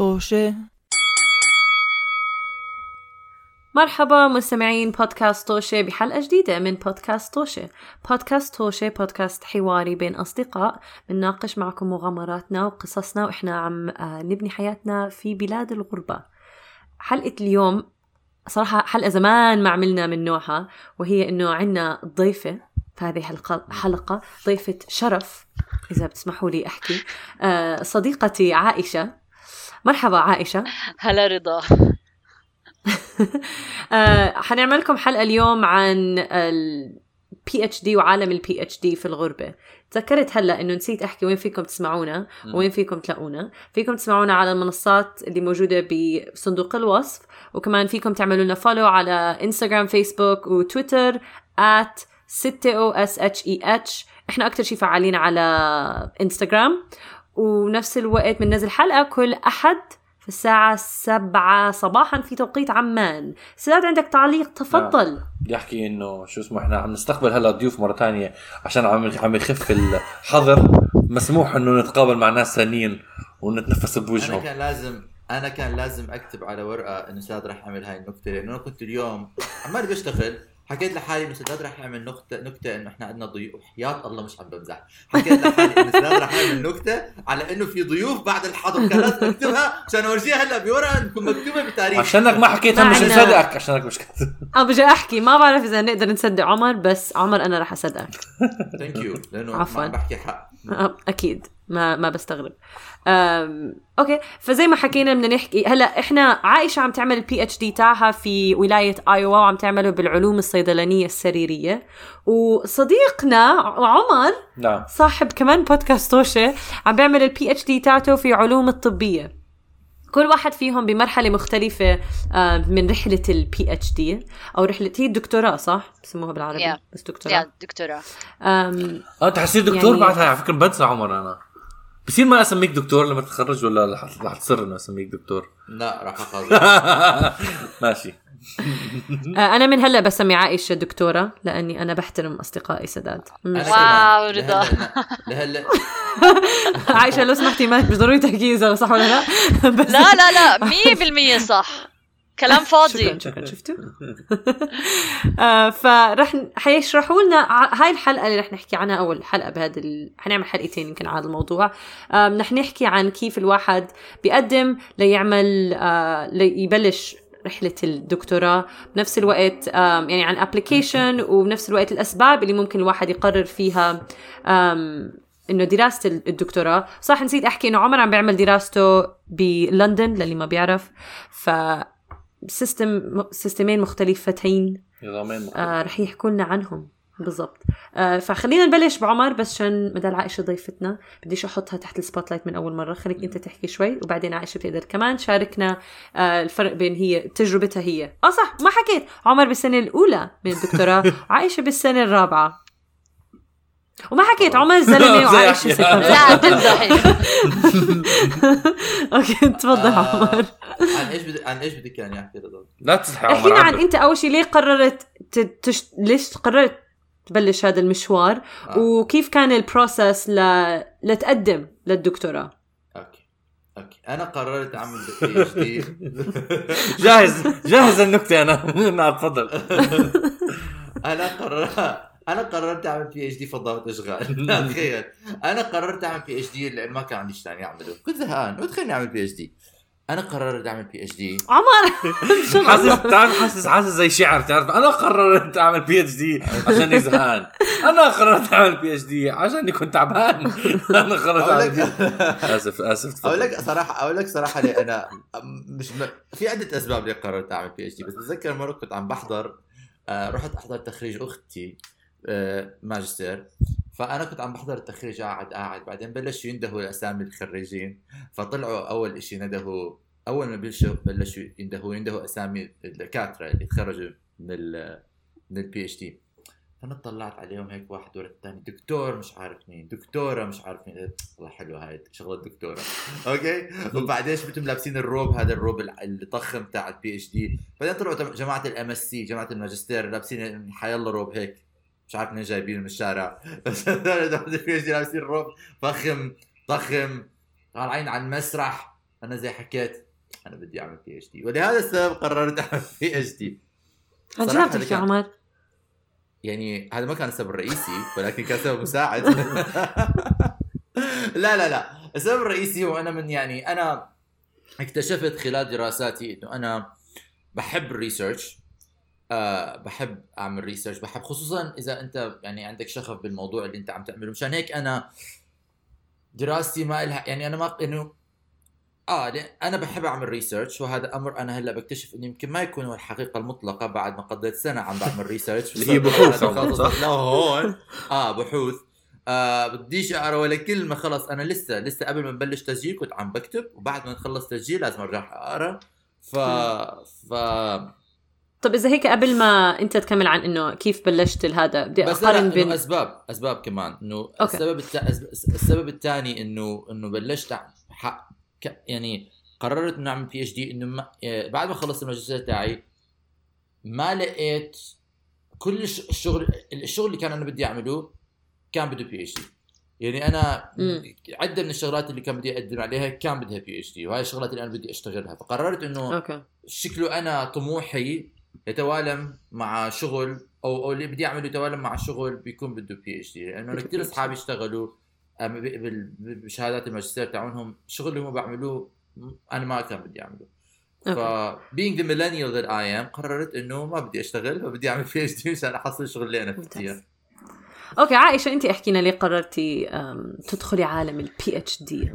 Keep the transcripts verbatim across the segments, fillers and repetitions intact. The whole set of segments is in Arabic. طوشة. مرحبا مستمعين بودكاست طوشة بحلقة جديدة من بودكاست طوشة. بودكاست طوشة بودكاست حواري بين أصدقاء بنناقش معكم مغامراتنا وقصصنا وإحنا عم نبني حياتنا في بلاد الغربة. حلقة اليوم صراحة حلقة زمان ما عملنا من نوعها، وهي إنه عنا ضيفة في هذه الحلقة، ضيفة شرف إذا بتسمحوا لي أحكي، صديقتي عائشة. مرحبا عائشة. هلا رضا. حنعمل لكم حلقة اليوم عن ال PhD وعالم ال PhD في الغربة. تذكرت هلأ إنه نسيت أحكي وين فيكم تسمعونا وين فيكم تلاقونا. فيكم تسمعونا على المنصات اللي موجودة بصندوق الوصف، وكمان فيكم تعملوا لنا فولو على إنستغرام فيسبوك وتويتر at six o s h e h. إحنا أكتر شي فعالين على إنستغرام، ونفس الوقت بننزل حلقة كل أحد في الساعة سبعة صباحا في توقيت عمان. سداد عندك تعليق؟ تفضل. يحكي إنه شو اسمه إحنا عم نستقبل هلا ضيوف مرة تانية عشان عم عم يخف الحظر، مسموح إنه نتقابل مع ناس ثانيين ونتنفس بوجههم. أنا كان لازم أنا كان لازم أكتب على ورقة إنه سداد رح أعمل هاي النكتة، لأنه أنا كنت اليوم عمال بشتغل حكيت لحالي إنه سداد رح أعمل نكتة نكتة إنه إحنا عندنا ضيوف. حياة الله مش عم بمزح، حكيت لحالي إنه سداد رح أعمل نكتة على إنه في ضيوف بعد الحضر، كان لازم أكتبها عشان أورجيها هلا بورقة إنكم مكتوبة بتاريخ. عشانك ما حكيتها مش نصدقك، عشانك مش كاتب. أنا بجي أحكي ما بعرف إذا نقدر نصدق عمر، بس عمر أنا رح أصدقك. Thank you لأنه ما بحكي حق. أكيد ما ما بستغرب. أم... أوكي، فزي ما حكينا بدنا نحكي هلا إحنا عائشة عم تعمل البي اتش دي تاعها في ولاية آيوا، وعم تعمله بالعلوم الصيدلانية السريرية، وصديقنا عمر لا. صاحب كمان بودكاست طوشة عم بيعمل البي اتش دي تاعته في علوم الطبية. كل واحد فيهم بمرحلة مختلفة من رحلة البي اتش دي أو رحلة هي الدكتوراه، صح بسموها بالعربي؟ yeah. بس دكتوراه. yeah, دكتوراه. أم... اه أنت حسيت دكتور يعني... بعدها على فكرة بنسى عمر أنا. بصير ما أسميك دكتور لما تتخرج، ولا رح تصر إنه أسميك دكتور؟ لا رح أخرج. ماشي. أنا من هلا بسمي عائشة دكتورة لأني أنا بحترم أصدقائي سداد. واو رضا. لهلا. عائشة لو سمحتي ما مش ضروري تحكي إذا صح ولا لا. لا لا لا مية بالمية صح. كلام فاضي. شفتوا؟ فرح حيشرحوا لنا هاي الحلقة اللي رح نحكي عنها، أول حلقة بهذا ال... حنعمل حلقتين يمكن على الموضوع. رح نحكي عن كيف الواحد بيقدم ليعمل ليبلش رحلة الدكتوراه، بنفس الوقت يعني عن application، وبنفس الوقت الأسباب اللي ممكن الواحد يقرر فيها إنه دراسة الدكتوراه. صح نسيت أحكي إنه عمر عم بيعمل دراسته بلندن للي ما بيعرف، ف سيستم سيستمين مختلفتين آه رح يحكوا لنا عنهم بالضبط. آه فخلينا نبلش بعمر، بس عشان مدى عائشة ضيفتنا بديش أحطها تحت السبوتلايت من أول مرة. خليك أنت تحكي شوي وبعدين عائشة بتقدر كمان شاركنا آه الفرق بين هي تجربتها هي. آه صح ما حكيت، عمر بالسنة الأولى من الدكتوراه وعائشة بالسنة الرابعة، وما حكيت عمر زلمة وعائشة ستة. لا تمزحي. اوكي تفضل عمر. عن ايش بدك عن ايش بدك يعني احكي رضا؟ لا تزحي عمر. احكينا عن انت اول شيء ليه قررت تش... ليش قررت تبلش هذا المشوار، آه. وكيف كان البروسس ل... لتقدم للدكتوراه. اوكي اوكي انا قررت اعمل بي اتش دي. جاهز جاهز النكتة انا. تفضل. انا قررت انا قررت اعمل بي اتش دي في ضغط اشغال. تخيل انا قررت اعمل بي اتش دي لان ما كان عندي شيء ثاني اعمله، كنت زهقان قلت خليني اعمل بي اتش دي. انا قررت اعمل بي اتش دي عمر. حاسس حاسس حاسس زي شعر تعرف، انا قررت اعمل بي اتش دي عشان زهقان، انا قررت اعمل بي اتش دي عشان كنت تعبان، انا قررت اعمل. اسف اسف اقول لك صراحه اقول لك صراحه لي انا مش م... في عده اسباب ليه قررت اعمل بي اتش دي، بس بتذكر مره كنت عم بحضر آه رحت احضر تخريج اختي ماجستير، فأنا كنت عم بحضر التخريج قاعد قاعد بعدين بلشوا يندهوا الأسامي الخريجين، فطلعوا أول إشي ندهوا أول ما بلشوا بلشوا يندهوا يندهوا أسامي الدكاترة اللي تخرجوا من ال من البي إتش دي. فأنا طلعت عليهم هيك واحد ورا الثاني، دكتور مش عارف مين، دكتورة مش عارف مين. والله حلوة هاي شغلة الدكتورة. أوكي وبعدين شفتهم لابسين الروب هذا الروب الضخم تاع البي إتش دي، بعدين طلعوا جماعة الام اس سي جماعة الماجستير لابسين حيالله روب هيك مش عارف منين جايبين من الشارع، بس هذول دول في لابسين روب فخم ضخم طالعين على المسرح انا زي حكيت انا بدي اعمل بي اتش دي، ولهذا السبب قررت اعمل بي اتش دي. صراحه كان... يعني هذا ما كان السبب الرئيسي ولكن كان سبب مساعد. لا لا لا السبب الرئيسي هو انا من يعني انا اكتشفت خلال دراساتي انه انا بحب الريسيرش، أه بحب اعمل ريسيرش، بحب خصوصا اذا انت يعني عندك شغف بالموضوع اللي انت عم تعمله. مشان هيك انا دراستي ما لها يعني انا ما انه اه انا بحب اعمل ريسيرش، وهذا امر انا هلا بكتشف انه يمكن ما يكون هو الحقيقه المطلقه بعد ما قضيت سنه عم بعمل ريسيرش. هي بحوث لا هون اه بحوث آه بديش اقرا ولا كلمه، خلص انا لسه لسه قبل ما نبلش تسجيل كنت عم بكتب، وبعد ما نخلص تسجيل لازم ارجع اقرا. ف ف طب إذا هيك قبل ما أنت تكمل عن إنه كيف بلشت الهذا بدي أقارن بين أسباب أسباب كمان إنه السبب التا... السبب الثاني إنه إنه بلشت حق... يعني قررت إنه أعمل بي إتش دي إنه ما... بعد ما خلصت الماجستير تاعي ما لقيت كل الشغل الشغل اللي كان أنا بدي أعمله كان بده بي إتش دي. يعني أنا م. عدة من الشغلات اللي كان بدي أقدم عليها كان بدها بي إتش دي، وهاي الشغلات اللي أنا بدي أشتغلها. فقررت إنه أوكي. شكله أنا طموحي يتوالم مع شغل او او اللي بدي اعمله يتوالم مع شغل بيكون بده بي اتش دي، لانه يعني كثير اصحابي اشتغلوا بشهادات الماجستير تاعهم شغل اللي هم بعملوه انا ما كان بدي اعمله. ف being the millennial that I am قررت انه ما بدي اشتغل وبدي اعمل بي اتش دي عشان احصل شغل اللي انا بدي. اوكي عائشه انت احكينا ليه قررتي تدخلي عالم البي اتش دي؟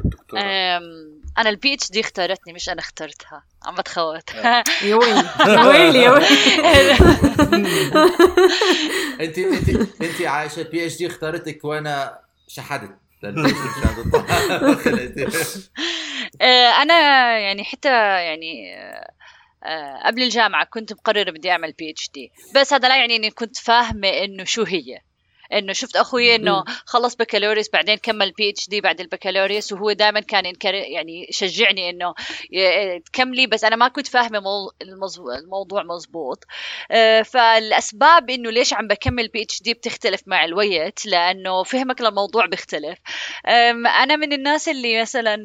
انا البي اتش دي اختارتني مش انا اخترتها، عم بتخوت. يا ويلي يا ويلي يا ويلي. انت انت انت عايشه البي اتش دي اختارتك وانا شحدت. انا يعني حتى يعني قبل الجامعه كنت مقرره بدي اعمل بي اتش دي، بس هذا لا يعني اني كنت فاهمه انه شو هي. انه شفت اخوي انه خلص بكالوريوس بعدين كمل بي اتش دي بعد البكالوريوس، وهو دائما كان يعني شجعني انه تكملي، بس انا ما كنت فاهمه الموضوع مزبوط. فالاسباب انه ليش عم بكمل بي اتش دي بتختلف مع الوقت، لانه فهمك للموضوع بيختلف. انا من الناس اللي مثلا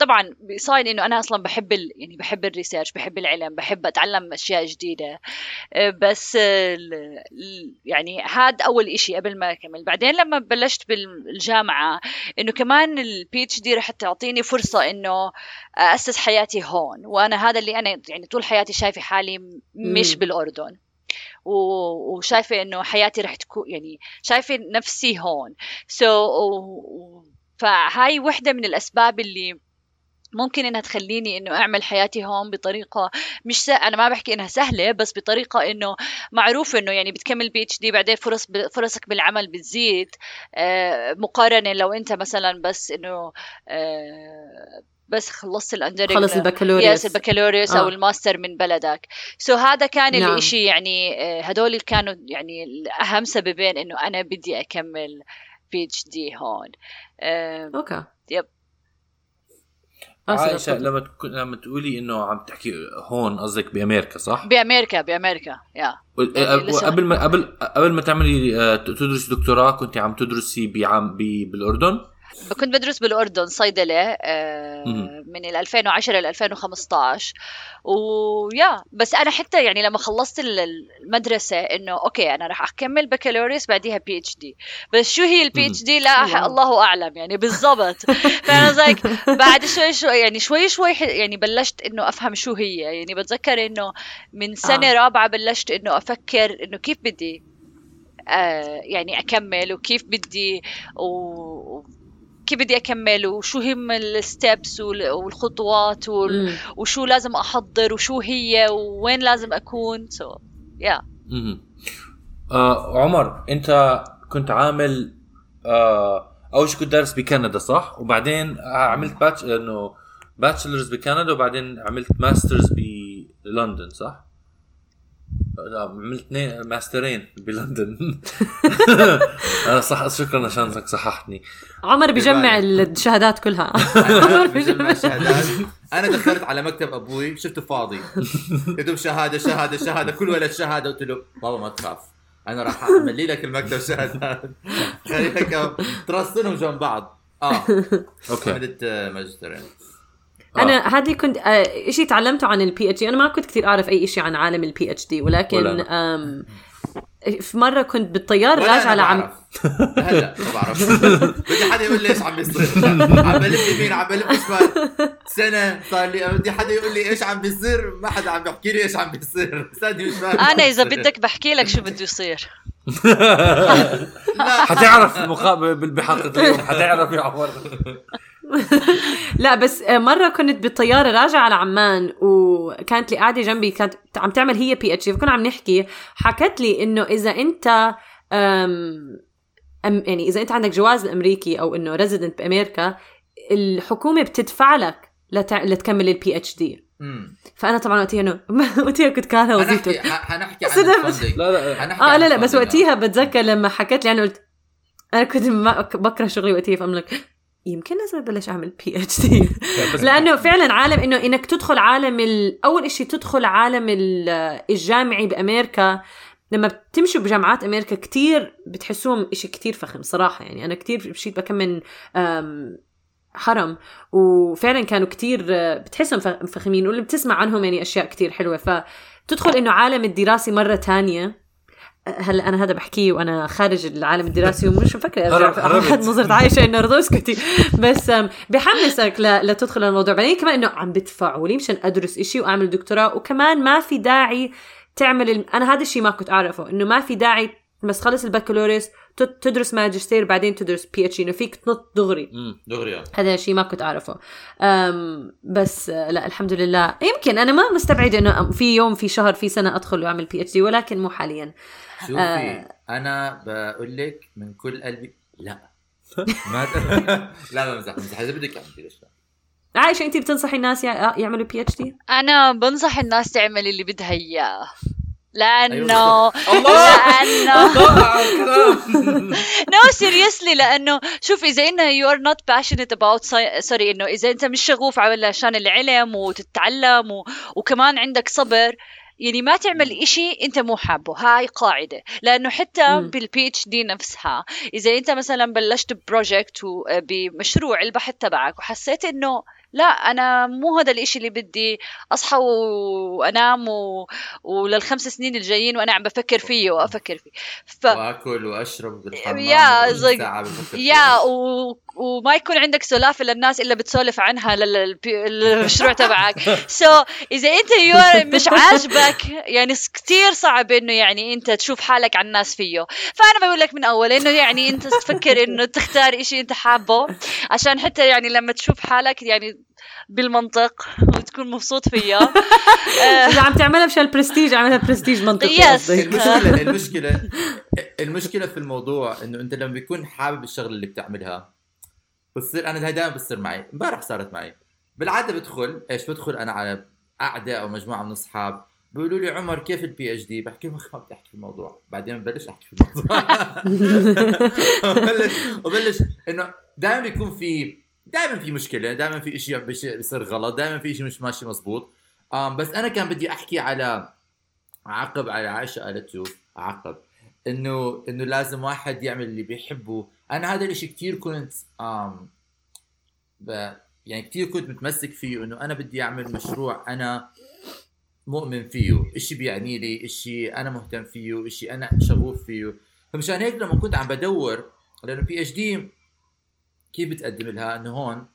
طبعا صاير انه انا اصلا بحب ال... يعني بحب الريسيرش، بحب العلم، بحب اتعلم اشياء جديده، بس ال... يعني هذا اول إشي قبل ما اكمل. بعدين لما بلشت بالجامعه انه كمان البي اتش دي رح تعطيني فرصه انه اسس حياتي هون، وانا هذا اللي انا يعني طول حياتي شايفه حالي مش م. بالاردن، وشايفه انه حياتي رح تكون يعني شايفه نفسي هون. سو so... و... فهاي وحده من الاسباب اللي ممكن انها تخليني انه اعمل حياتي هون بطريقه مش س... انا ما بحكي انها سهله، بس بطريقه انه معروف انه يعني بتكمل بي اتش دي بعدين فرص ب... فرصك بالعمل بتزيد، آه مقارنه لو انت مثلا بس انه آه بس خلصت الاندر خلص البكالوريوس البكالوريوس آه. او الماستر من بلدك. سو so هذا كان نعم. الاشي يعني هدول كانوا يعني اهم سببين انه انا بدي اكمل بي اتش دي هون. آه اوكي يب عايشة، لما تكون لما تقولي إنه عم تحكي هون قصدك بأمريكا صح؟ بأمريكا بأمريكا يا. قبل ما قبل قبل ما تعملي تدرس دكتوراه كنت عم تدرسي بعام بالأردن؟ كنت بدرس بالأردن صيدلة من ألفين وعشرة إلى ألفين وخمسطعش ويا، بس أنا حتى يعني لما خلصت المدرسة إنه أوكي أنا راح أكمل بكالوريوس بعديها بي اتش دي، بس شو هي البي اتش دي لا الله أعلم يعني بالضبط. فأنا زيك بعد شوي شوي يعني شوي شوي يعني بلشت إنه أفهم شو هي. يعني بتذكر إنه من سنة رابعة بلشت إنه أفكر إنه كيف بدي آه يعني أكمل، وكيف بدي و كيف بدي أكمل، وشو هم الستبس والخطوات وال... وشو لازم أحضر وشو هي وين لازم أكون. so yeah. آه، عمر أنت كنت عامل آه، أول شيء كنت دارس بكندا صح؟ وبعدين عملت باتش إنه باتشلرز بكندا، وبعدين عملت ماسترز بلندن صح؟ لا عملت اثنين ماسترين بلندن. أنا صح شكرا عشانك صححتني. عمر بيجمع الشهادات كلها. عمر بيجمع الشهادات. أنا دخلت على مكتب أبوي شفته فاضي يكتب شهادة شهادة شهادة كل ولد شهادة، قلت له بابا ما تخاف أنا راح أعمل لك المكتب شهادات خليك ترصنهم جنب بعض. آه أوكي عملت ماجستيرين. انا هذه كنت اشي تعلمته عن البي اتش دي. انا ما كنت كثير اعرف اي اشي عن عالم البي اتش دي، ولكن في مرة كنت بالطيار راجع لعم هلا ما بعرف بدي حدا يقول لي ايش عم يصير، عم بلف يمين عم بلف شمال سنة صار لي بدي حدا يقول لي ايش عم بيصير، ما حدا عم بيحكي لي ايش عم بيصير، استني مش فاهم. انا اذا بدك بحكي لك شو بده يصير حتعرف بالحلقة اليوم حتعرف يا عمر. لا بس مرة كنت بالطيارة راجعة على عمان وكانت لي قاعدة جنبي كانت عم تعمل هي بي اتش دي، فكنا عم نحكي، حكت لي انه اذا انت أم أم يعني اذا انت عندك جواز الامريكي او انه ريزيدنت بامريكا الحكومة بتدفع لك لتع... لتكمل البي اتش دي. فانا طبعا وقتها انه وقتها كنت كارهة وزيته هنحكي عن الفندق. لا لا اه لا لا بس وقتها بتذكر لما حكت لي انا قلت انا كنت بكره شغلي وقتها، فاملك يمكن لازم بلش أعمل بي اتش دي لأنه فعلا عالم إنه إنك تدخل عالم أول إشي تدخل عالم الجامعي بأمريكا. لما بتمشوا بجامعات أمريكا كتير بتحسوهم إشي كتير فخم صراحة، يعني أنا كتير مشيت بكمن حرم وفعلا كانوا كتير بتحسهم فخمين واللي بتسمع عنهم يعني أشياء كتير حلوة. فتدخل إنه عالم الدراسي مرة تانية. هلا أنا هذا بحكيه وأنا خارج العالم الدراسي ومش مفكرة أرجع أحد نظرة عايشة إنه رضوس كتير، بس بحمسك لتدخل الموضوع. بعدين كمان إنه عم بدفعوا لي مشان أدرس إشي وأعمل دكتوراه، وكمان ما في داعي تعمل الم... أنا هذا الشيء ما كنت أعرفه، إنه ما في داعي بس خلص البكالوريوس تدرس ماجستير بعدين تدرس بي اتش دي، إنه فيك تنط دغري دغري. هذا الشيء ما كنت أعرفه. أم بس لا الحمد لله، يمكن أنا ما مستبعدة إنه في يوم في شهر في سنة أدخل وأعمل بي اتش دي، ولكن مو حاليا. شوفي آه. أنا بقول لك من كل قلبي لا ما لا بمزح بمزح إذا بدك تعمل بي اتش دي. عايشة أنت بتنصحي الناس يعملوا بي اتش دي؟ أنا بنصح الناس تعمل اللي بدها إياه، لأنه لأنه no seriously لأنه شوف إذا إنه you are not passionate about sorry إنه إذا أنت مش شغوف علشان العلم وتتعلم و... وكمان عندك صبر، يعني ما تعمل إشي أنت مو حابه. هاي قاعدة، لأنه حتى بالبي اتش دي نفسها إذا أنت مثلا بلشت ببروجكت وبمشروع البحث تبعك وحسيت إنه لا أنا مو هذا الإشي اللي بدي أصحى وأنام و... وللخمس سنين الجايين وأنا عم بفكر فيه وأفكر فيه ف... وأكل وأشرب بالحمام يا زي... يا و... وما يكون عندك سلافة للناس إلا بتسولف عنها للمشروع تبعك. so إذا أنت يور مش عاجبك يعني كتير صعب إنه يعني أنت تشوف حالك على الناس فيه. فأنا بقول لك من أول إنه يعني أنت تفكر إنه تختار إشي أنت حابه، عشان حتى يعني لما تشوف حالك يعني بالمنطق وتكون مبسوط فيها. إذا عم تعملها مشان البرستيج عملها برستيج منطقي. المشكلة المشكلة المشكلة في الموضوع إنه أنت لما بيكون حابب الشغل اللي بتعملها بتصير. أنا دايما بتصير معي، امبارح صارت معي بالعادة. بدخل إيش بدخل أنا على قعدة أو مجموعة من أصحاب بيقولوا لي عمر كيف البي اتش دي، بحكي لهم خلص احكي في الموضوع بعدين ببلش احكي في الموضوع وبلش وبلش إنه دايما يكون في دائما في مشكلة، دائما في إشي بيصير غلط، دائما في إشي مش ماشي مزبوط. أم بس أنا كان بدي أحكي على عقب على عائشة قالته عقب إنه إنه لازم واحد يعمل اللي بيحبه. أنا هذا الإشي كتير كنت أم يعني كتير كنت متمسك فيه، إنه أنا بدي أعمل مشروع أنا مؤمن فيه، إشي بيعني لي، إشي أنا مهتم فيه، إشي أنا شغوف فيه. فمشان هيك لما كنت عم بدور لأنه بي اتش دي كيف بتقدم لها، انه هون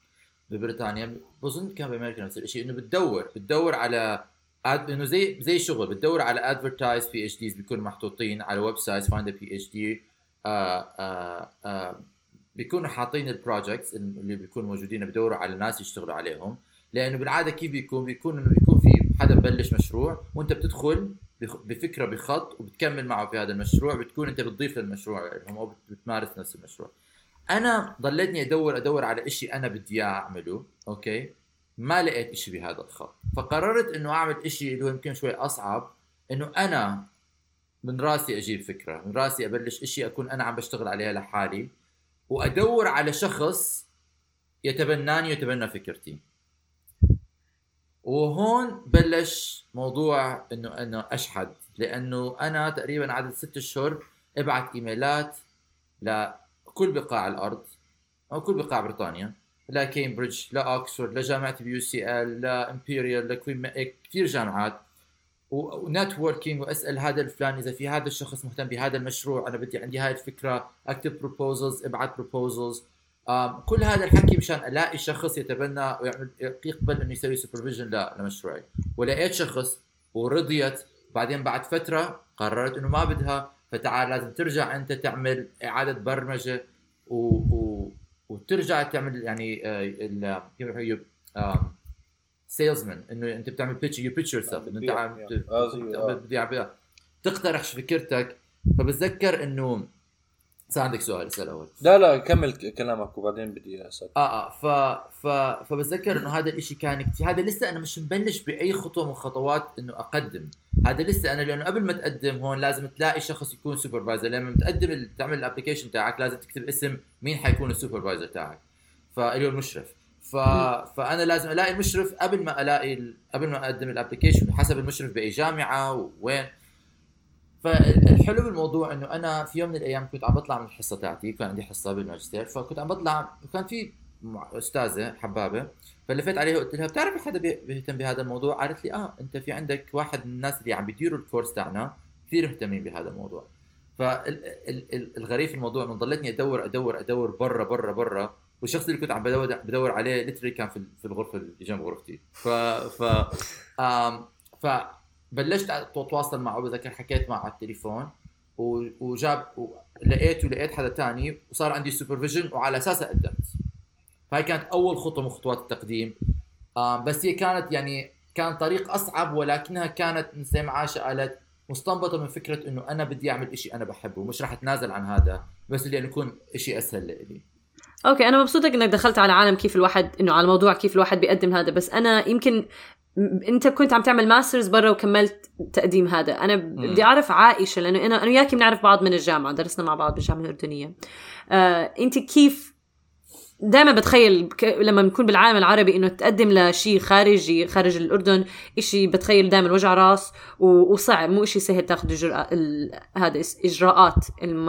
ببريطانيا بظن كان بامريكا نفس الشيء، انه بتدور بتدور على أد... انه زي زي شغل بتدور على ادفرتايز بي اتش ديز بيكونوا محطوطين على ويب سايت فايند بي اتش دي، بيكونوا حاطين البروجكتس اللي بيكونوا موجودين، بدوروا على ناس يشتغلوا عليهم. لانه بالعاده كيف بيكون بيكون انه بيكون في حدا ببلش مشروع وانت بتدخل بفكره بخط وبتكمل معه في هذا المشروع، بتكون انت بتضيف للمشروع لهم او بتمارس نفس المشروع. انا ضليتني ادور ادور على اشي انا بدي اعمله، اوكي ما لقيت اشي بهذا الخط، فقررت انه اعمل اشي اللي هو يمكن شوي اصعب، انه انا من راسي اجيب فكرة، من راسي ابلش اشي اكون انا عم بشتغل عليها لحالي، وادور على شخص يتبناني ويتبنى فكرتي. وهون بلش موضوع انه انه اشحد، لانه انا تقريبا عدد ستة اشهر ابعت ايميلات ل كل بقاع الأرض أو كل بقاع بريطانيا، لا كامبريدج لا أكسفورد لا جامعة بيو سي إل لا إمبيريال لا كوين كتير جامعات، ونتوركينج وأسأل هذا الفلان إذا في هذا الشخص مهتم بهذا المشروع، أنا بدي عندي هاي الفكرة، أكتب بروبوزلز، ابعت بروبوزلز، كل هذا الحكي مشان ألاقي شخص يتبنى ويعمل يقبل إنه يسوي سوبرفيجن لمشروعي. ولقيت شخص ورضيت، بعدين بعد فترة قررت إنه ما بدها، فتعال لازم ترجع أنت تعمل إعادة برمجة و... و... وترجع تعمل يعني كيف بيحكوا سيلزمان، إنه أنت بتعمل pitch you pitch yourself، إنه أنت عم بدي عم تقترح فكرتك. فبتذكر إنه صار عندك سؤال السؤال الأول. لا لا كمل كلامك وبعدين بدي أسأل. آه آه ف ف فبتذكر إنه هذا الإشي كان كتير، هذا لسه أنا مش مبلش بأي خطوة من خطوات إنه أقدم، هذا لسه أنا لأنه قبل ما تقدم هون لازم تلاقي شخص يكون سوبرفايزر. لما بتقدم تعمل الأبليكيشن تاعك لازم تكتب اسم مين حيكون السوبرفايزر تاعك، فاليو المشرف. ف... فأنا لازم ألاقي المشرف قبل ما ألاقي ال... قبل ما أقدم الأبليكيشن، حسب المشرف بأي جامعة وين. فالحلو بالموضوع إنه أنا في يوم من الأيام كنت عم بطلع من الحصة تاعتي، كان عندي حصة بالماجستير، فكنت عم بطلع وكان في أستاذة حبابة، فلفت عليها وقلت لها بتعرفي حدا بيهتم بهذا الموضوع؟ قالت لي آه أنت في عندك واحد من الناس اللي عم بيديروا الكورس تاعنا كثير مهتمين بهذا الموضوع. فالغريب في الموضوع إنه ضلتني أدور أدور أدور برا برا برا، والشخص اللي كنت عم بدور بدور عليه لتري كان في في الغرفة اللي جنب غرفتي. ف ف آم ف بلشت اتواصل معه، بذكر حكيت معه على التليفون وجاب لقيت ولقيت حدا تاني وصار عندي سوبرفيجن، وعلى اساسها قدمت. فهي كانت اول خطوه من خطوات التقديم، بس هي كانت يعني كان طريق اصعب، ولكنها كانت مثل ما عاشه قالت مستنبطه من فكره انه انا بدي اعمل إشي انا بحبه ومش راح اتنازل عن هذا، بس اللي يكون إشي اسهل لي. اوكي انا مبسوطه انك دخلت على عالم كيف الواحد انه على موضوع كيف الواحد بيقدم هذا، بس انا يمكن انت كنت عم تعمل ماسترز برا وكملت تقديم هذا. انا بدي اعرف عائشه، لانه انا انا وياكي بنعرف بعض من الجامعه، درسنا مع بعض بالجامعه الاردنيه. آه، انت كيف دائما بتخيل لما بنكون بالعالم العربي انه تقدم لشيء خارجي خارج الاردن شيء، بتخيل دائما وجع راس وصعب، مو شيء سهل تاخذ الجرأه هذا اجراءات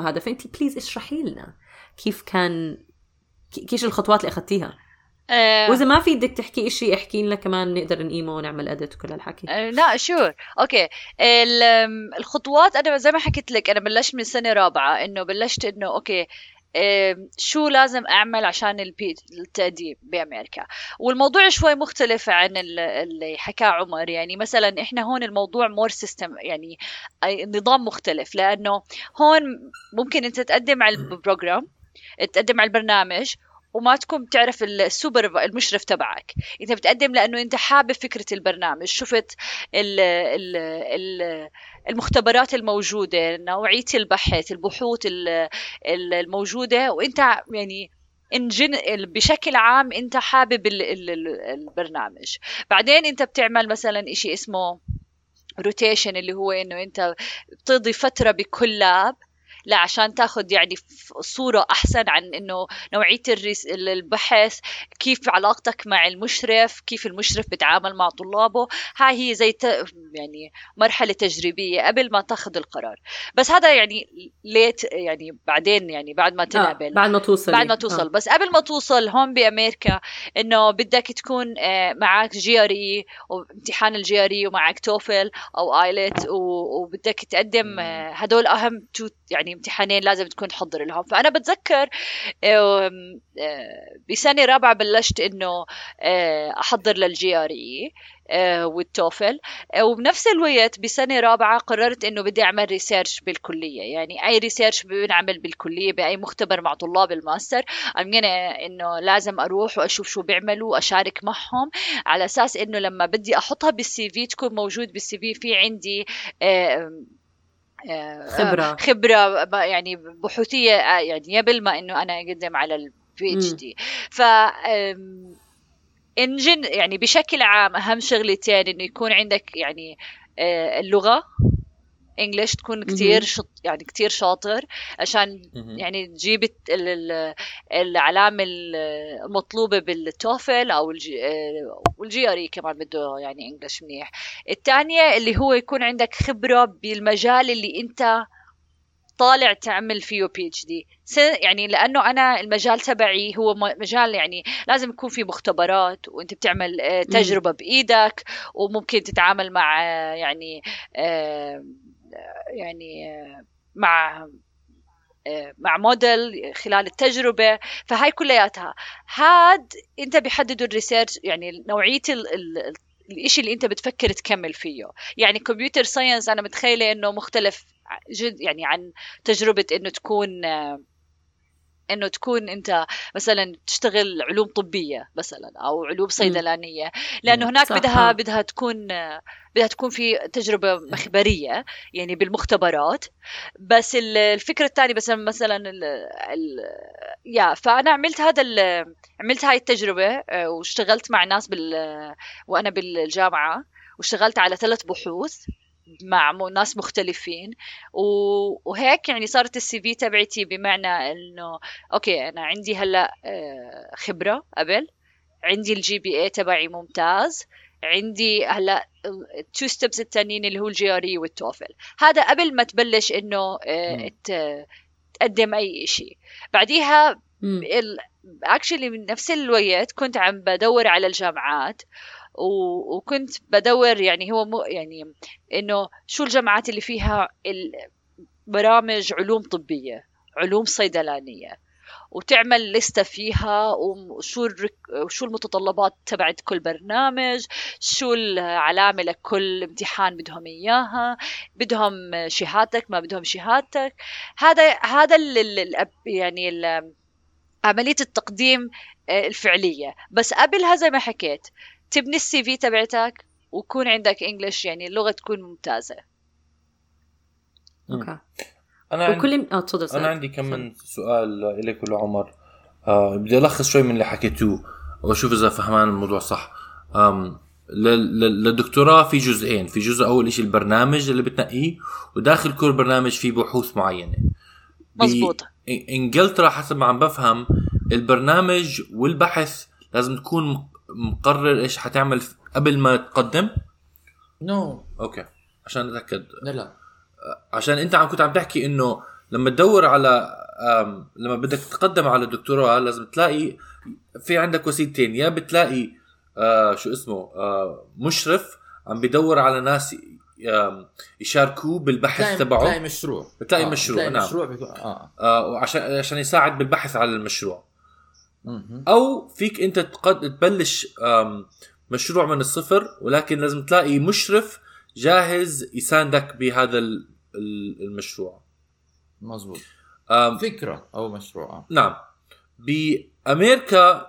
هذا. فانت بليز اشرحي لنا كيف كان كيش الخطوات اللي اخذتيها، أه وإذا ما في بدك تحكي إشي احكي لنا كمان نقدر نقيمه ونعمل أدت وكل هالحكي. أه لا شور أوكي. الخطوات أنا زي ما حكيت لك أنا بلشت من سنة رابعة، إنه بلشت إنه أوكي أه شو لازم أعمل عشان البي التقديم بأمريكا. والموضوع شوي مختلف عن اللي حكاه عمر، يعني مثلا إحنا هون الموضوع مور سيستم، يعني نظام مختلف، لأنه هون ممكن أنت تقدم على البروجرام تقدم على البرنامج وما تكون بتعرف السوبر المشرف تبعك. انت بتقدم لانه انت حابب فكره البرنامج، شفت ال ال ال المختبرات الموجوده، نوعيه البحث البحوث الموجوده، وانت يعني بشكل عام انت حابب البرنامج. بعدين انت بتعمل مثلا إشي اسمه روتيشن، اللي هو انه انت بتقضي فتره بكل لاب لا عشان تاخذ يعني صوره احسن عن انه نوعيه البحث، كيف علاقتك مع المشرف، كيف المشرف بتعامل مع طلابه. هاي هي زي ت... يعني مرحله تجريبيه قبل ما تاخذ القرار، بس هذا يعني ليت يعني بعدين يعني بعد ما تنقبل آه، بعد ما توصل بعد ما توصل آه. بس قبل ما توصل هون بامريكا انه بدك تكون معك جي ار اي وامتحان الجي ار اي ومعك توفل او ايلت، وبدك تقدم هدول اهم تو يعني امتحانين لازم تكون تحضر لهم. فأنا بتذكر بسنة رابعة بلشت إنه أحضر للجي آر إي والتوفل، وبنفس الوقت بسنة رابعة قررت إنه بدي أعمل ريسيرش بالكلية، يعني أي ريسيرش بنعمل بالكلية بأي مختبر مع طلاب الماستر أمين إنه لازم أروح وأشوف شو بيعملوا وأشارك معهم، على أساس إنه لما بدي أحطها بالسي في تكون موجود بالسي في في عندي خبرة خبرة يعني بحوثية، يعني قبل ما إنه أنا أقدم على البي اتش دي. ف إنجن يعني بشكل عام أهم شغلتين إنه يكون عندك يعني اللغة إنجليش تكون كتير شط يعني كتير شاطر عشان يعني تجيب العلامة المطلوبة بالتوفل أو والجي آر إي كمان بده يعني إنجليش منيح. الثانية اللي هو يكون عندك خبرة بالمجال اللي أنت طالع تعمل فيه بي اتش دي، يعني لأنه أنا المجال تبعي هو مجال يعني لازم يكون في مختبرات وأنت بتعمل تجربة بإيدك، وممكن تتعامل مع يعني يعني مع مع موديل خلال التجربة. فهاي كلياتها هاد أنت بيحددوا الريسيرش يعني نوعية ال الإشي اللي أنت بتفكر تكمل فيه. يعني كمبيوتر ساينس أنا متخيلة إنه مختلف جد يعني عن تجربة إنه تكون إنه تكون أنت مثلاً تشتغل علوم طبية مثلاً أو علوم صيدلانية، لأنه هناك بدها بدها تكون بدها تكون في تجربة مخبرية يعني بالمختبرات. بس الفكرة الثانية بس مثلاً ال ال يا فأنا عملت هذا عملت هاي التجربة واشتغلت مع ناس بال وأنا بالجامعة، واشتغلت على ثلاث بحوث مع ناس مختلفين، وهيك يعني صارت السي في تبعتي، بمعنى انه اوكي انا عندي هلا خبرة قبل، عندي الجي بي اي تبعي ممتاز، عندي هلا التو ستيبس التانيين اللي هو الجي ار اي والتوفل. هذا قبل ما تبلش انه تقدم اي شيء. بعديها اكشلي من نفس الوقت كنت عم بدور على الجامعات، وكنت بدور يعني هو مو يعني انه شو الجامعات اللي فيها برامج علوم طبية، علوم صيدلانية، وتعمل لستة فيها وشو شو المتطلبات تبعت كل برنامج، شو العلامة لكل امتحان بدهم إياها، بدهم شهادتك ما بدهم شهادتك. هذا هذا ال يعني ال عملية التقديم الفعلية. بس قبلها زي ما حكيت تبني السي في تبعتك، ويكون عندك انجلش يعني اللغه تكون ممتازه. اوكي. انا وكل اه تصدق انا عندي كمان سؤال اليك ولا عمر. آه بدي الخص شوي من اللي حكيتوه واشوف اذا فهمان الموضوع صح. آم... للدكتوراه في جزئين، في جزء اول شيء البرنامج اللي بتنقيه، وداخل كل برنامج في بحوث معينه. مظبوط. انجلترا حسب ما عم بفهم البرنامج والبحث لازم تكون مقرر ايش حتعمل قبل ما تقدم؟ نو no. اوكي عشان اتاكد. لا لا عشان انت عم كنت عم تحكي انه لما تدور على لما بدك تقدم على الدكتوراه لازم تلاقي في عندك وسيلتين، يا بتلاقي آه شو اسمه آه مشرف عم بدور على ناس يشاركوه بالبحث تبعه، بتلاقي مشروع بتلاقي آه. مشروع نعم مشروع بتلاقي... اه, آه عشان عشان يساعد بالبحث على المشروع. أو فيك أنت تقد تبلش مشروع من الصفر، ولكن لازم تلاقي مشرف جاهز يساندك بهذا المشروع. مظبوط. فكرة أو مشروع. نعم. بأمريكا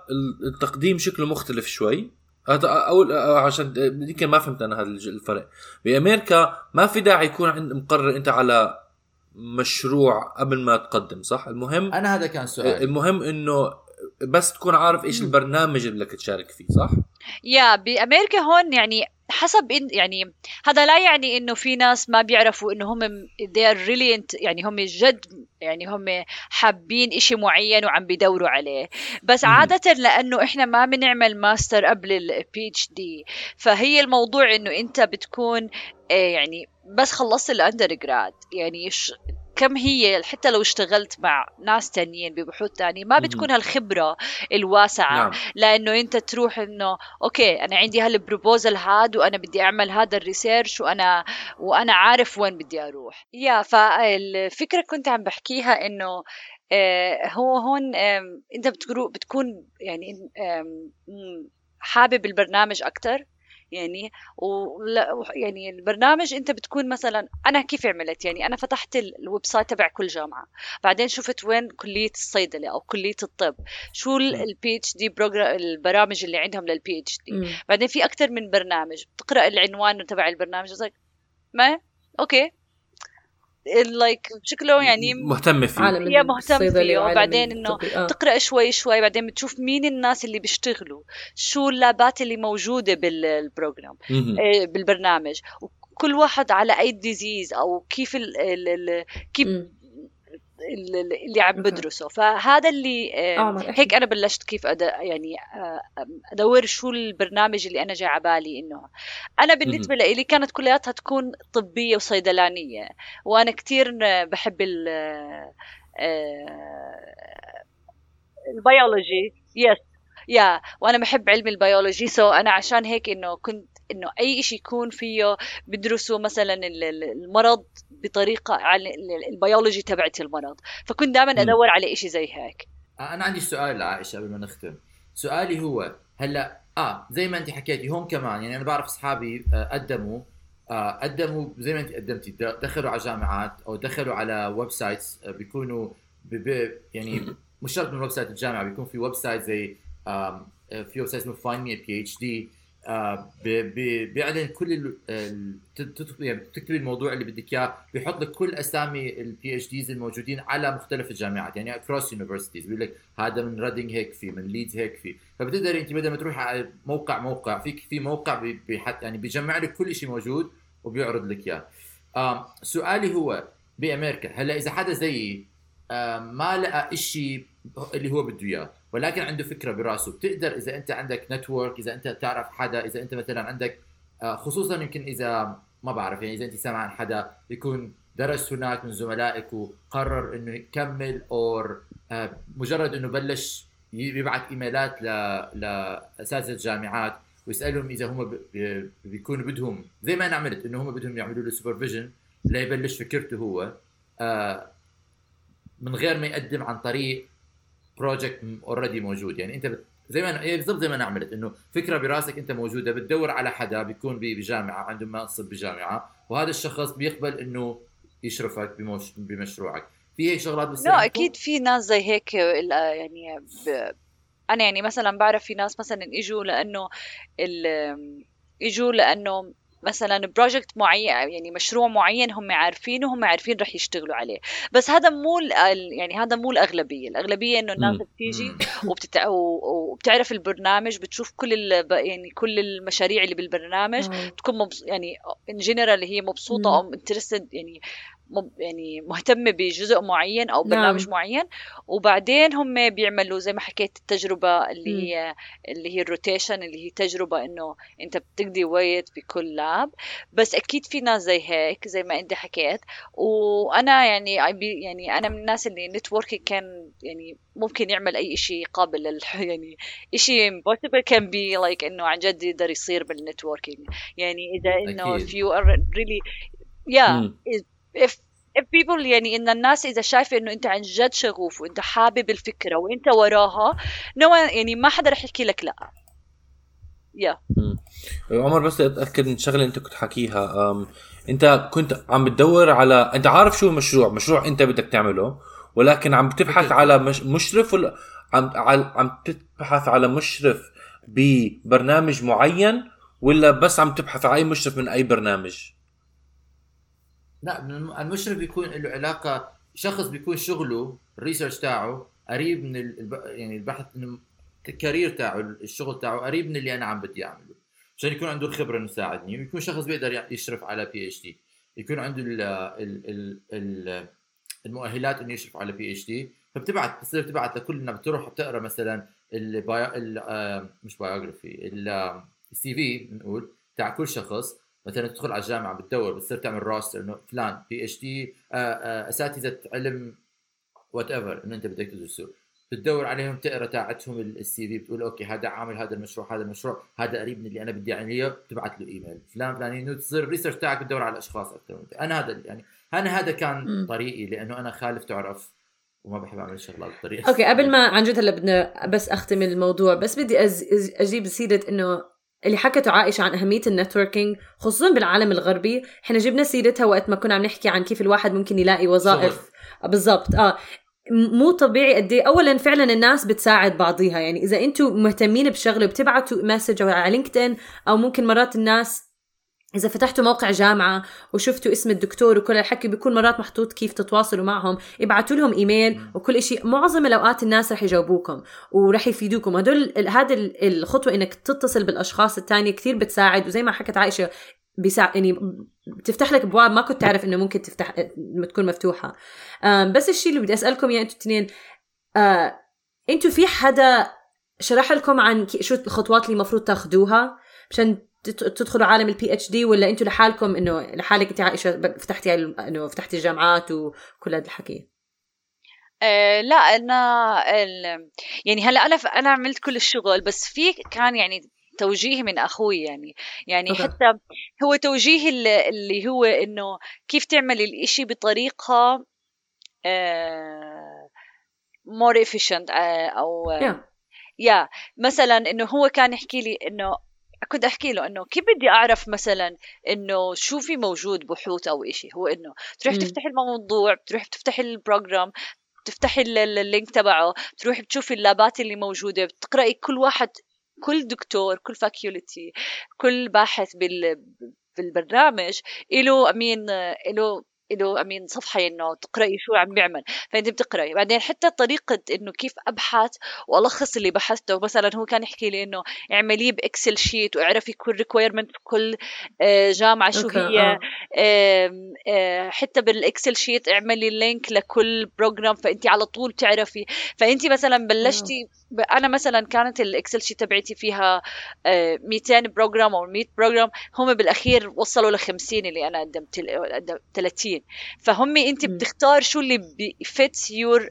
التقديم شكله مختلف شوي. هذا أول عشان يمكن ما فهمت أنا هذا الفرق. بأمريكا ما في داعي يكون عند مقرر أنت على مشروع قبل ما تقدم، صح؟ المهم. أنا هذا كان سؤال. المهم إنه بس تكون عارف إيش البرنامج اللي بدك تشارك فيه، صح؟ يا بأمريكا هون يعني حسب يعني هذا لا يعني إنه في ناس ما بيعرفوا إنه هم they're really يعني هم جد يعني هم حابين إشي معين وعم بيدوروا عليه. بس عادة لأنه إحنا ما بنعمل ماستر قبل ال PhD، فهي الموضوع إنه أنت بتكون يعني بس خلصت الأندرغراد يعني كم هي حتى لو اشتغلت مع ناس تانيين ببحوث تانية ما بتكون هالخبرة الواسعة. نعم. لأنه أنت تروح إنه أوكي أنا عندي هالبروبوزل هاد وأنا بدي أعمل هذا الريسيرش وأنا وأنا عارف وين بدي أروح. يا فالفكرة كنت عم بحكيها إنه هو هون أنت بتكون يعني حابب البرنامج أكتر يعني و... يعني البرنامج انت بتكون مثلا انا كيف عملت يعني انا فتحت الويب سايت تبع كل جامعه، بعدين شفت وين كليه الصيدله او كليه الطب شو البي اتش دي البرامج اللي عندهم للبي اتش دي، بعدين في اكثر من برنامج بتقرا العنوان تبع البرنامج زي ما اوكي لايك like شكله يعني مهتم فيه هي مهتم فيه، وبعدين انه تقرأ شوي شوي، بعدين بتشوف مين الناس اللي بيشتغلوا، شو اللابات اللي موجودة بالبروجرام بالبرنامج، وكل واحد على اي ديزيز او كيف ال ال ال كيف اللي عم بدرسه. فهذا اللي هيك انا بلشت كيف أد... يعني ادور شو البرنامج اللي انا جاي على بالي. انه انا بالنسبه لي كانت كلياتها تكون طبيه وصيدلانيه، وانا كتير بحب ال البيولوجي. يس يا وانا بحب علم البيولوجي. سو انا عشان هيك انه كنت انه اي شيء يكون فيه بدرسوا مثلا المرض بطريقه على البيولوجي تبعت المرض، فكنت دائما ادور على شيء زي هيك. انا عندي سؤال لعائشه قبل ما نختم. سؤالي هو هلا اه زي ما انت حكيتي هم كمان، يعني انا بعرف اصحابي قدموا قدموا زي ما انت قدمتي، دخلوا على جامعات او دخلوا على ويب سايتس بيكونوا يعني مش شرط من ويب سايت الجامعه، بيكون في ويب سايت زي في ويب سايت اسمه فايند مي بي اتش دي، بيعلن كل تكتب الموضوع اللي بدك اياه، بيحط لك كل اسامي البي اتش ديز الموجودين على مختلف الجامعات، يعني across universities، بيقول لك هذا من رادينج هيك في، من ليدز هيك في. فبتقدر انت بدل ما تروح على موقع موقع فيك في موقع بيحط يعني بيجمع لك كل شيء موجود وبيعرض لك اياه. سؤالي هو بامريكا هلا اذا حدا زي ما لقى إشي اللي هو بده اياه ولكن عنده فكره براسه، بتقدر اذا انت عندك نتورك، اذا انت تعرف حدا، اذا انت مثلا عندك خصوصا يمكن اذا ما بعرف يعني اذا انت سامع عن حدا يكون درس هناك من زملائك وقرر انه يكمل اور مجرد انه بلش يبعث ايميلات لاساتذه الجامعات ويسالهم اذا هم بيكونوا بدهم زي ما انا عملت انه هم بدهم يعملوا له سوبرفيجن ليبلش فكرته هو من غير ما يقدم عن طريق بروجكت اوريدي موجود. يعني انت بت... زي ما انا بالضبط زي ما انا عملت انه فكره براسك انت موجوده، بتدور على حدا بيكون بجامعه عنده منصب بجامعه وهذا الشخص بيقبل انه يشرفك بمش... بمشروعك. في هيك شغلات بتصير؟ لا اكيد في ناس زي هيك. يعني ب... انا يعني مثلا بعرف في ناس مثلا اجوا لانه ال... اجوا لانه مثلا بروجكت معين، يعني مشروع معين هم عارفينه وهم عارفين رح يشتغلوا عليه، بس هذا مو يعني هذا مو الاغلبيه. الاغلبيه انه الناس بتيجي وبتتع... وبتعرف البرنامج، بتشوف كل ال... يعني كل المشاريع اللي بالبرنامج تكون مبس... يعني ان جنرال هي مبسوطه او انترستد، يعني يعني مهتمه بجزء معين او برنامج نعم. معين، وبعدين هم بيعملوا زي ما حكيت التجربه اللي م. هي اللي هي الروتيشن، اللي هي تجربه انه انت بتقضي وقت بكل لاب. بس اكيد في ناس زي هيك زي ما انت حكيت. وانا يعني يعني انا من الناس اللي نتوركينج كان يعني ممكن يعمل اي شيء قابل لل يعني شيء امبوسيبل كان بي لايك انه عن جد يقدر يصير بالنتوركينج. يعني اذا انه if you are really yeah if if people يعني ان الناس اذا شايفه انه انت عن جد شغوف وانت حابب الفكره وانت وراها نو يعني ما حدا رح يحكي لك لا. يا عمر بس اتاكد من شغله انت كنت حكيها، انت كنت عم بتدور على انت عارف شو المشروع، مشروع انت بدك تعمله ولكن عم بتبحث على مش... مشرف ولا... عم عم بتبحث على مشرف ببرنامج معين ولا بس عم تبحث على اي مشرف من اي برنامج؟ لا، المشرف بيكون له علاقه شخص بيكون شغله الريسيرش تاعه قريب من الب... يعني البحث انه الكارير تاعه الشغل تاعه قريب من اللي انا عم بدي اعمله عشان يكون عنده الخبره انه يساعدني، ويكون شخص بيقدر يشرف على بي اتش دي، يكون عنده ال ال ال المؤهلات انه يشرف على بي اتش دي. فبتبعت بتصير تبعت لكلنا، بتروح بتقرا مثلا البايو مش بايوغرافي السي في بنقول تاع كل شخص. مثلا تدخل على الجامعه بتدور بتصير تعمل راستر انه فلان بي اتش دي اساتذه علم وات ايفر انه انت بدك تدرسه، بتدور عليهم تقرا تاعتهم السي في، بتقول اوكي هذا عامل هذا المشروع، هذا المشروع هذا قريب من اللي انا بدي اعمله، بتبعت له ايميل فلان فلاني انه تصير الريسيرش تاعك بتدور على الاشخاص اكثر. انا هذا يعني انا هذا كان طريقي لانه انا خالف تعرف وما بحب اعمل شغلات بالطريقه. اوكي قبل ما عن جد هلا بدنا بس اختم الموضوع، بس بدي اجيب سيره انه اللي حكته عائشة عن أهمية النتوركينج خصوصاً بالعالم الغربي. إحنا جبنا سيرتها وقت ما كنا عم نحكي عن كيف الواحد ممكن يلاقي وظائف بالضبط. آه مو طبيعي قد ايه اولا فعلا الناس بتساعد بعضيها. يعني إذا أنتوا مهتمين بشغله بتبعتوا مسج على لينكدين، أو ممكن مرات الناس إذا فتحتوا موقع جامعة وشفتوا اسم الدكتور وكل الحكي بيكون مرات محطوط كيف تتواصلوا معهم، ابعتوا لهم إيميل وكل إشي. معظم الأوقات الناس رح يجاوبوكم ورح يفيدوكم. هدول هذا الخطوة إنك تتصل بالأشخاص التانية كتير بتساعد، وزي ما حكت عائشة بيساعد يعني تفتح لك ابواب ما كنت تعرف انه ممكن تفتح تكون مفتوحه. بس الشيء اللي بدي اسالكم يا انتوا الاثنين، انتوا في حدا شرح لكم عن شو الخطوات اللي المفروض تاخذوها عشان تدخلوا عالم البي اتش دي، ولا انتوا لحالكم انه لحالك انت عايشه فتحتي انه فتحتي الجامعات وكل هذا الحكي؟ أه لا انا يعني هلا انا انا عملت كل الشغل، بس في كان يعني توجيه من أخوي يعني يعني okay. حتى هو توجيه اللي هو إنه كيف تعمل الإشي بطريقة uh, more efficient uh, أو yeah. yeah. مثلاً إنه هو كان يحكي لي إنه كنت أحكي له إنه كيف بدي أعرف مثلاً إنه شو في موجود بحوث أو إشي، هو إنه تروح mm. تفتح الموضوع، تروح تفتح البروجرام، تفتح اللينك تبعه، تروح تشوف اللابات اللي موجودة، بتقرأي كل واحد، كل دكتور، كل فاكيولتي، كل باحث بال بالبرنامج له امين له له امين صفحه انه تقراي شو عم بيعمل، فانت بتقراي بعدين حتى طريقه انه كيف ابحث والخص اللي بحثته. مثلا هو كان يحكي لي انه اعمليه باكسل شيت واعرفي كل ريكويرمنت كل جامعه شو okay. هي آه. حتى بالاكسل شيت اعملي اللينك لكل بروجرام فانت على طول تعرفي. فانت مثلا بلشتي yeah. انا مثلا كانت الاكسل شيت تبعتي فيها مئتين بروجرام او مئة بروجرام، هم بالاخير وصلوا ل خمسين اللي انا قدمت ثلاثين، فهم انت بتختار شو اللي بفيت يور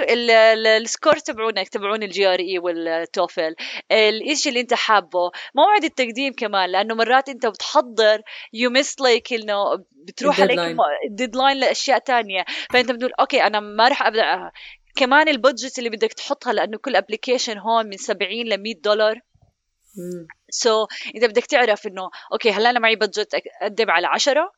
السكور تبعونك تبعون الجي ار اي والتوفل، الشيء اللي انت حابه، موعد التقديم كمان، لانه مرات انت بتحضر يو مس لايك انه بتروح عليك الديدلاين لاشياء تانية، فانت بتقول اوكي انا ما راح ابدا. كمان البادجت اللي بدك تحطها، لأنه كل أبليكيشن هون من سبعين لمئة دولار، سو so, إذا بدك تعرف إنه أوكي هلا أنا معي بادجت أقدم على عشرة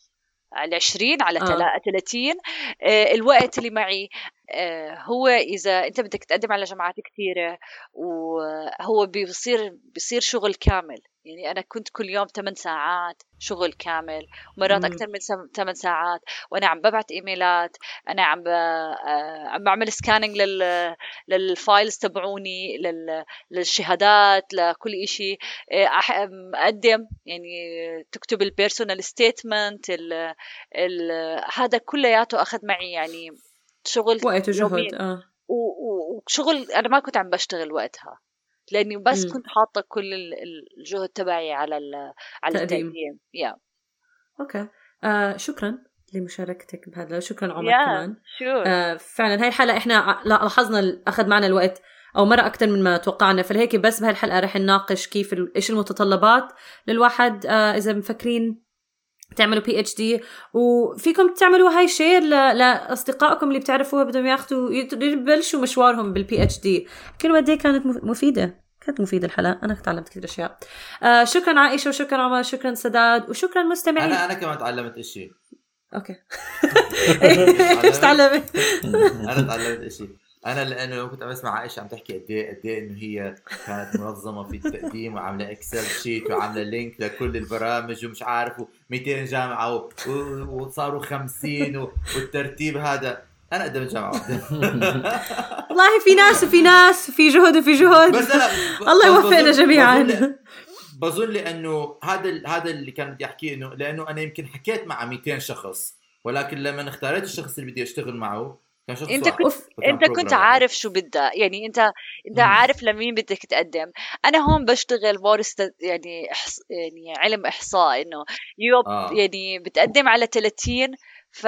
على عشرين على آه. ثلاثين آه، الوقت اللي معي آه، هو إذا أنت بدك تقدم على جامعات كثيرة وهو بيصير بيصير شغل كامل. يعني أنا كنت كل يوم ثماني ساعات شغل كامل، ومرات أكثر من ثماني ساعات، وأنا عم ببعت إيميلات، أنا عم ب... عم بعمل سكانينج لل للفايلز تبعوني، لل... للشهادات، لكل إشي أح... أقدم يعني تكتب البيرسونال ستيتمنت ال... ال... هذا كلياته أخذ معي يعني شغل وقت وجهد آه. وشغل أنا ما كنت عم بشتغل وقتها، لاني بس كنت حاطه كل الجهد تبعي على على التقديم. يا yeah. اوكي آه، شكرا لمشاركتك بهذا، شكرا عمر yeah. كمان sure. آه، فعلا هاي الحلقه احنا لاحظنا اخذ معنا الوقت او مره اكثر من ما توقعنا، فلهيك بس بهالحلقه رح نناقش كيف ايش المتطلبات للواحد آه، اذا مفكرين تعملوا بي اتش دي، وفيكم تعملوا هاي شير لاصدقائكم اللي بتعرفوها بدهم ياخذوا يبلشوا مشوارهم بالبي اتش دي. الكلمه دي كانت مفيده، كانت مفيده الحلقه، انا تعلمت كثير اشياء. آه، شكرا عائشه وشكرا عمر، شكرا سداد، وشكرا مستمعين. انا انا كمان تعلمت اشي. اوكي ايش تعلمت؟ انا تعلمت اشي انا لانه كنت عم اسمع عائشه عم تحكي قد ايه قد ايه انه هي كانت منظمه في التقديم وعامله اكسل شيت وعامله لينك لكل البرامج ومش عارف مئتين جامعه وصاروا خمسين والترتيب هذا. انا قدمت جامعه والله في ناس وفي ناس في جهد وفي جهد، بس انا الله يوفقنا جميعا. بظن لانه هذا هذا اللي كان بدي احكيه، انه لانه انا يمكن حكيت مع مئتين شخص، ولكن لما اختاريت الشخص اللي بدي اشتغل معه انت كنت انت كنت عارف شو بدك، يعني انت انت عارف لمين بدك تقدم. انا هون بشتغل مورس يعني إحص... يعني علم احصاء، انه يوب آه. يعني بتقدم على ثلاثين ف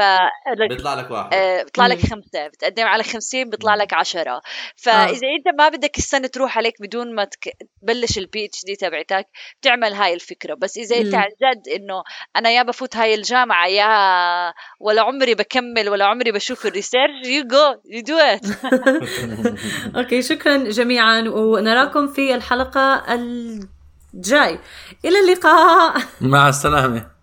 بيطلع لك واحد آه، بيطلع لك خمسة، بتقدم على خمسين بيطلع لك عشرة. فاذا آه. انت ما بدك السنه تروح عليك بدون ما تك... تبلش البي اتش دي تبعتك، بتعمل هاي الفكره. بس اذا انت عن جد انه انا يا بفوت هاي الجامعه يا ولا عمري بكمل ولا عمري بشوف الريسيرش، يو جو يو دو ات. اوكي شكرا جميعا، ونراكم في الحلقه الجاي، الى اللقاء، مع السلامه.